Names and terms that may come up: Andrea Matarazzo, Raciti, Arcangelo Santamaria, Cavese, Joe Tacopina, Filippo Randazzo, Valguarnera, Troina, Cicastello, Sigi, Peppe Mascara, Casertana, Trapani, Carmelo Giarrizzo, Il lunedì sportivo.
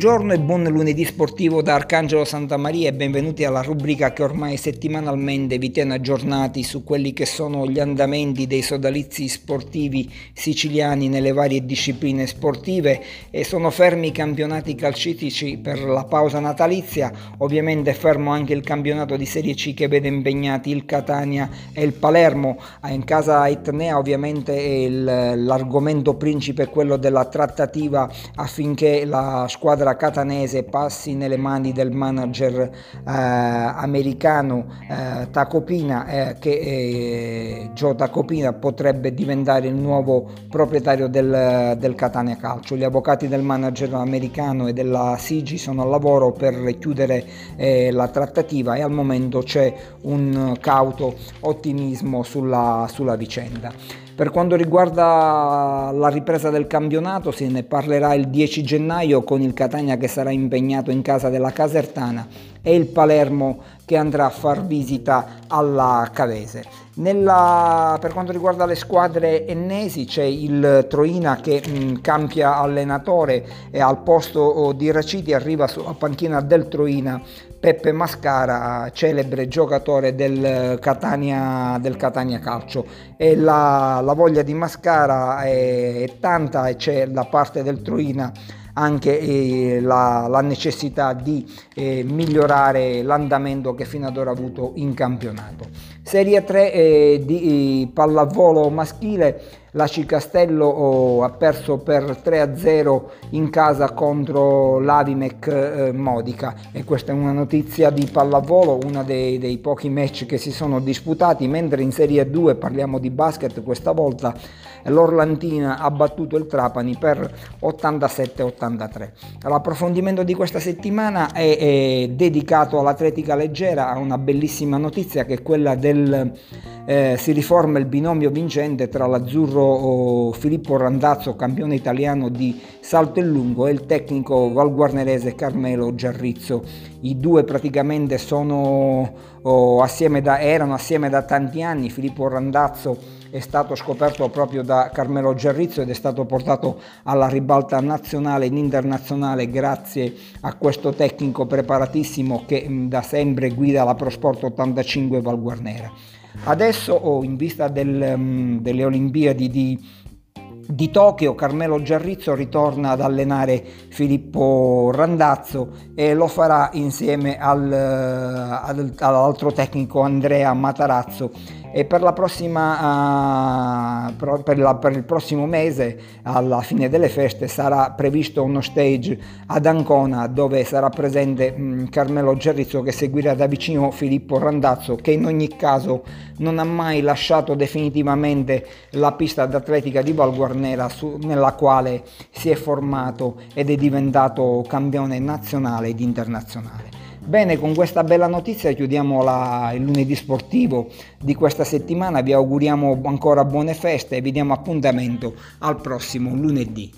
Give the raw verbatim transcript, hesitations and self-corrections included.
Buongiorno e buon lunedì sportivo da Arcangelo Santamaria e benvenuti alla rubrica che ormai settimanalmente vi tiene aggiornati su quelli che sono gli andamenti dei sodalizi sportivi siciliani nelle varie discipline sportive. E sono fermi i campionati calcistici per la pausa natalizia, ovviamente è fermo anche il campionato di Serie C che vede impegnati il Catania e il Palermo. In casa etnea ovviamente il, l'argomento principe è quello della trattativa affinché la squadra squadra catanese passi nelle mani del manager eh, americano eh, Tacopina, eh, che eh, Joe Tacopina potrebbe diventare il nuovo proprietario del, del Catania Calcio. Gli avvocati del manager americano e della Sigi sono al lavoro per chiudere eh, la trattativa e al momento c'è un cauto ottimismo sulla, sulla vicenda. Per quanto riguarda la ripresa del campionato, se ne parlerà il dieci gennaio con il Catania che sarà impegnato in casa della Casertana e il Palermo che andrà a far visita alla Cavese. Nella, per quanto riguarda le squadre ennesi c'è il Troina che mh, cambia allenatore e al posto di Raciti arriva sulla panchina del Troina Peppe Mascara, celebre giocatore del Catania, del Catania Calcio. E la, la voglia di Mascara è, è tanta e c'è da parte del Troina anche eh, la, la necessità di eh, migliorare l'andamento che fino ad ora ha avuto in campionato. Serie tre eh, di eh, pallavolo maschile, la Cicastello oh, ha perso per tre a zero in casa contro l'Avimec eh, Modica, e questa è una notizia di pallavolo, uno dei, dei pochi match che si sono disputati. Mentre in Serie due parliamo di basket, questa volta l'Orlantina ha battuto il Trapani per ottantasette a ottantatré. L'approfondimento di questa settimana è, è dedicato all'atletica leggera, a una bellissima notizia che è quella del eh, si riforma il binomio vincente tra l'azzurro oh, Filippo Randazzo, campione italiano di salto in lungo, e il tecnico valguarnerese Carmelo Giarrizzo. I due praticamente sono oh, assieme da, erano assieme da tanti anni. Filippo Randazzo è stato scoperto proprio da Carmelo Giarrizzo ed è stato portato alla ribalta nazionale ed internazionale grazie a questo tecnico preparatissimo che da sempre guida la Pro Sport ottantacinque Valguarnera. Adesso, oh, in vista del, um, delle Olimpiadi di Di Tokyo, Carmelo Giarrizzo ritorna ad allenare Filippo Randazzo e lo farà insieme al, al, all'altro tecnico Andrea Matarazzo, e per, la prossima, uh, per, la, per il prossimo mese, alla fine delle feste, sarà previsto uno stage ad Ancona dove sarà presente mh, Carmelo Giarrizzo che seguirà da vicino Filippo Randazzo, che in ogni caso non ha mai lasciato definitivamente la pista d'atletica di Valguarnera, nella quale si è formato ed è diventato campione nazionale ed internazionale. Bene, con questa bella notizia chiudiamo la, il lunedì sportivo di questa settimana. Vi auguriamo ancora buone feste e vi diamo appuntamento al prossimo lunedì.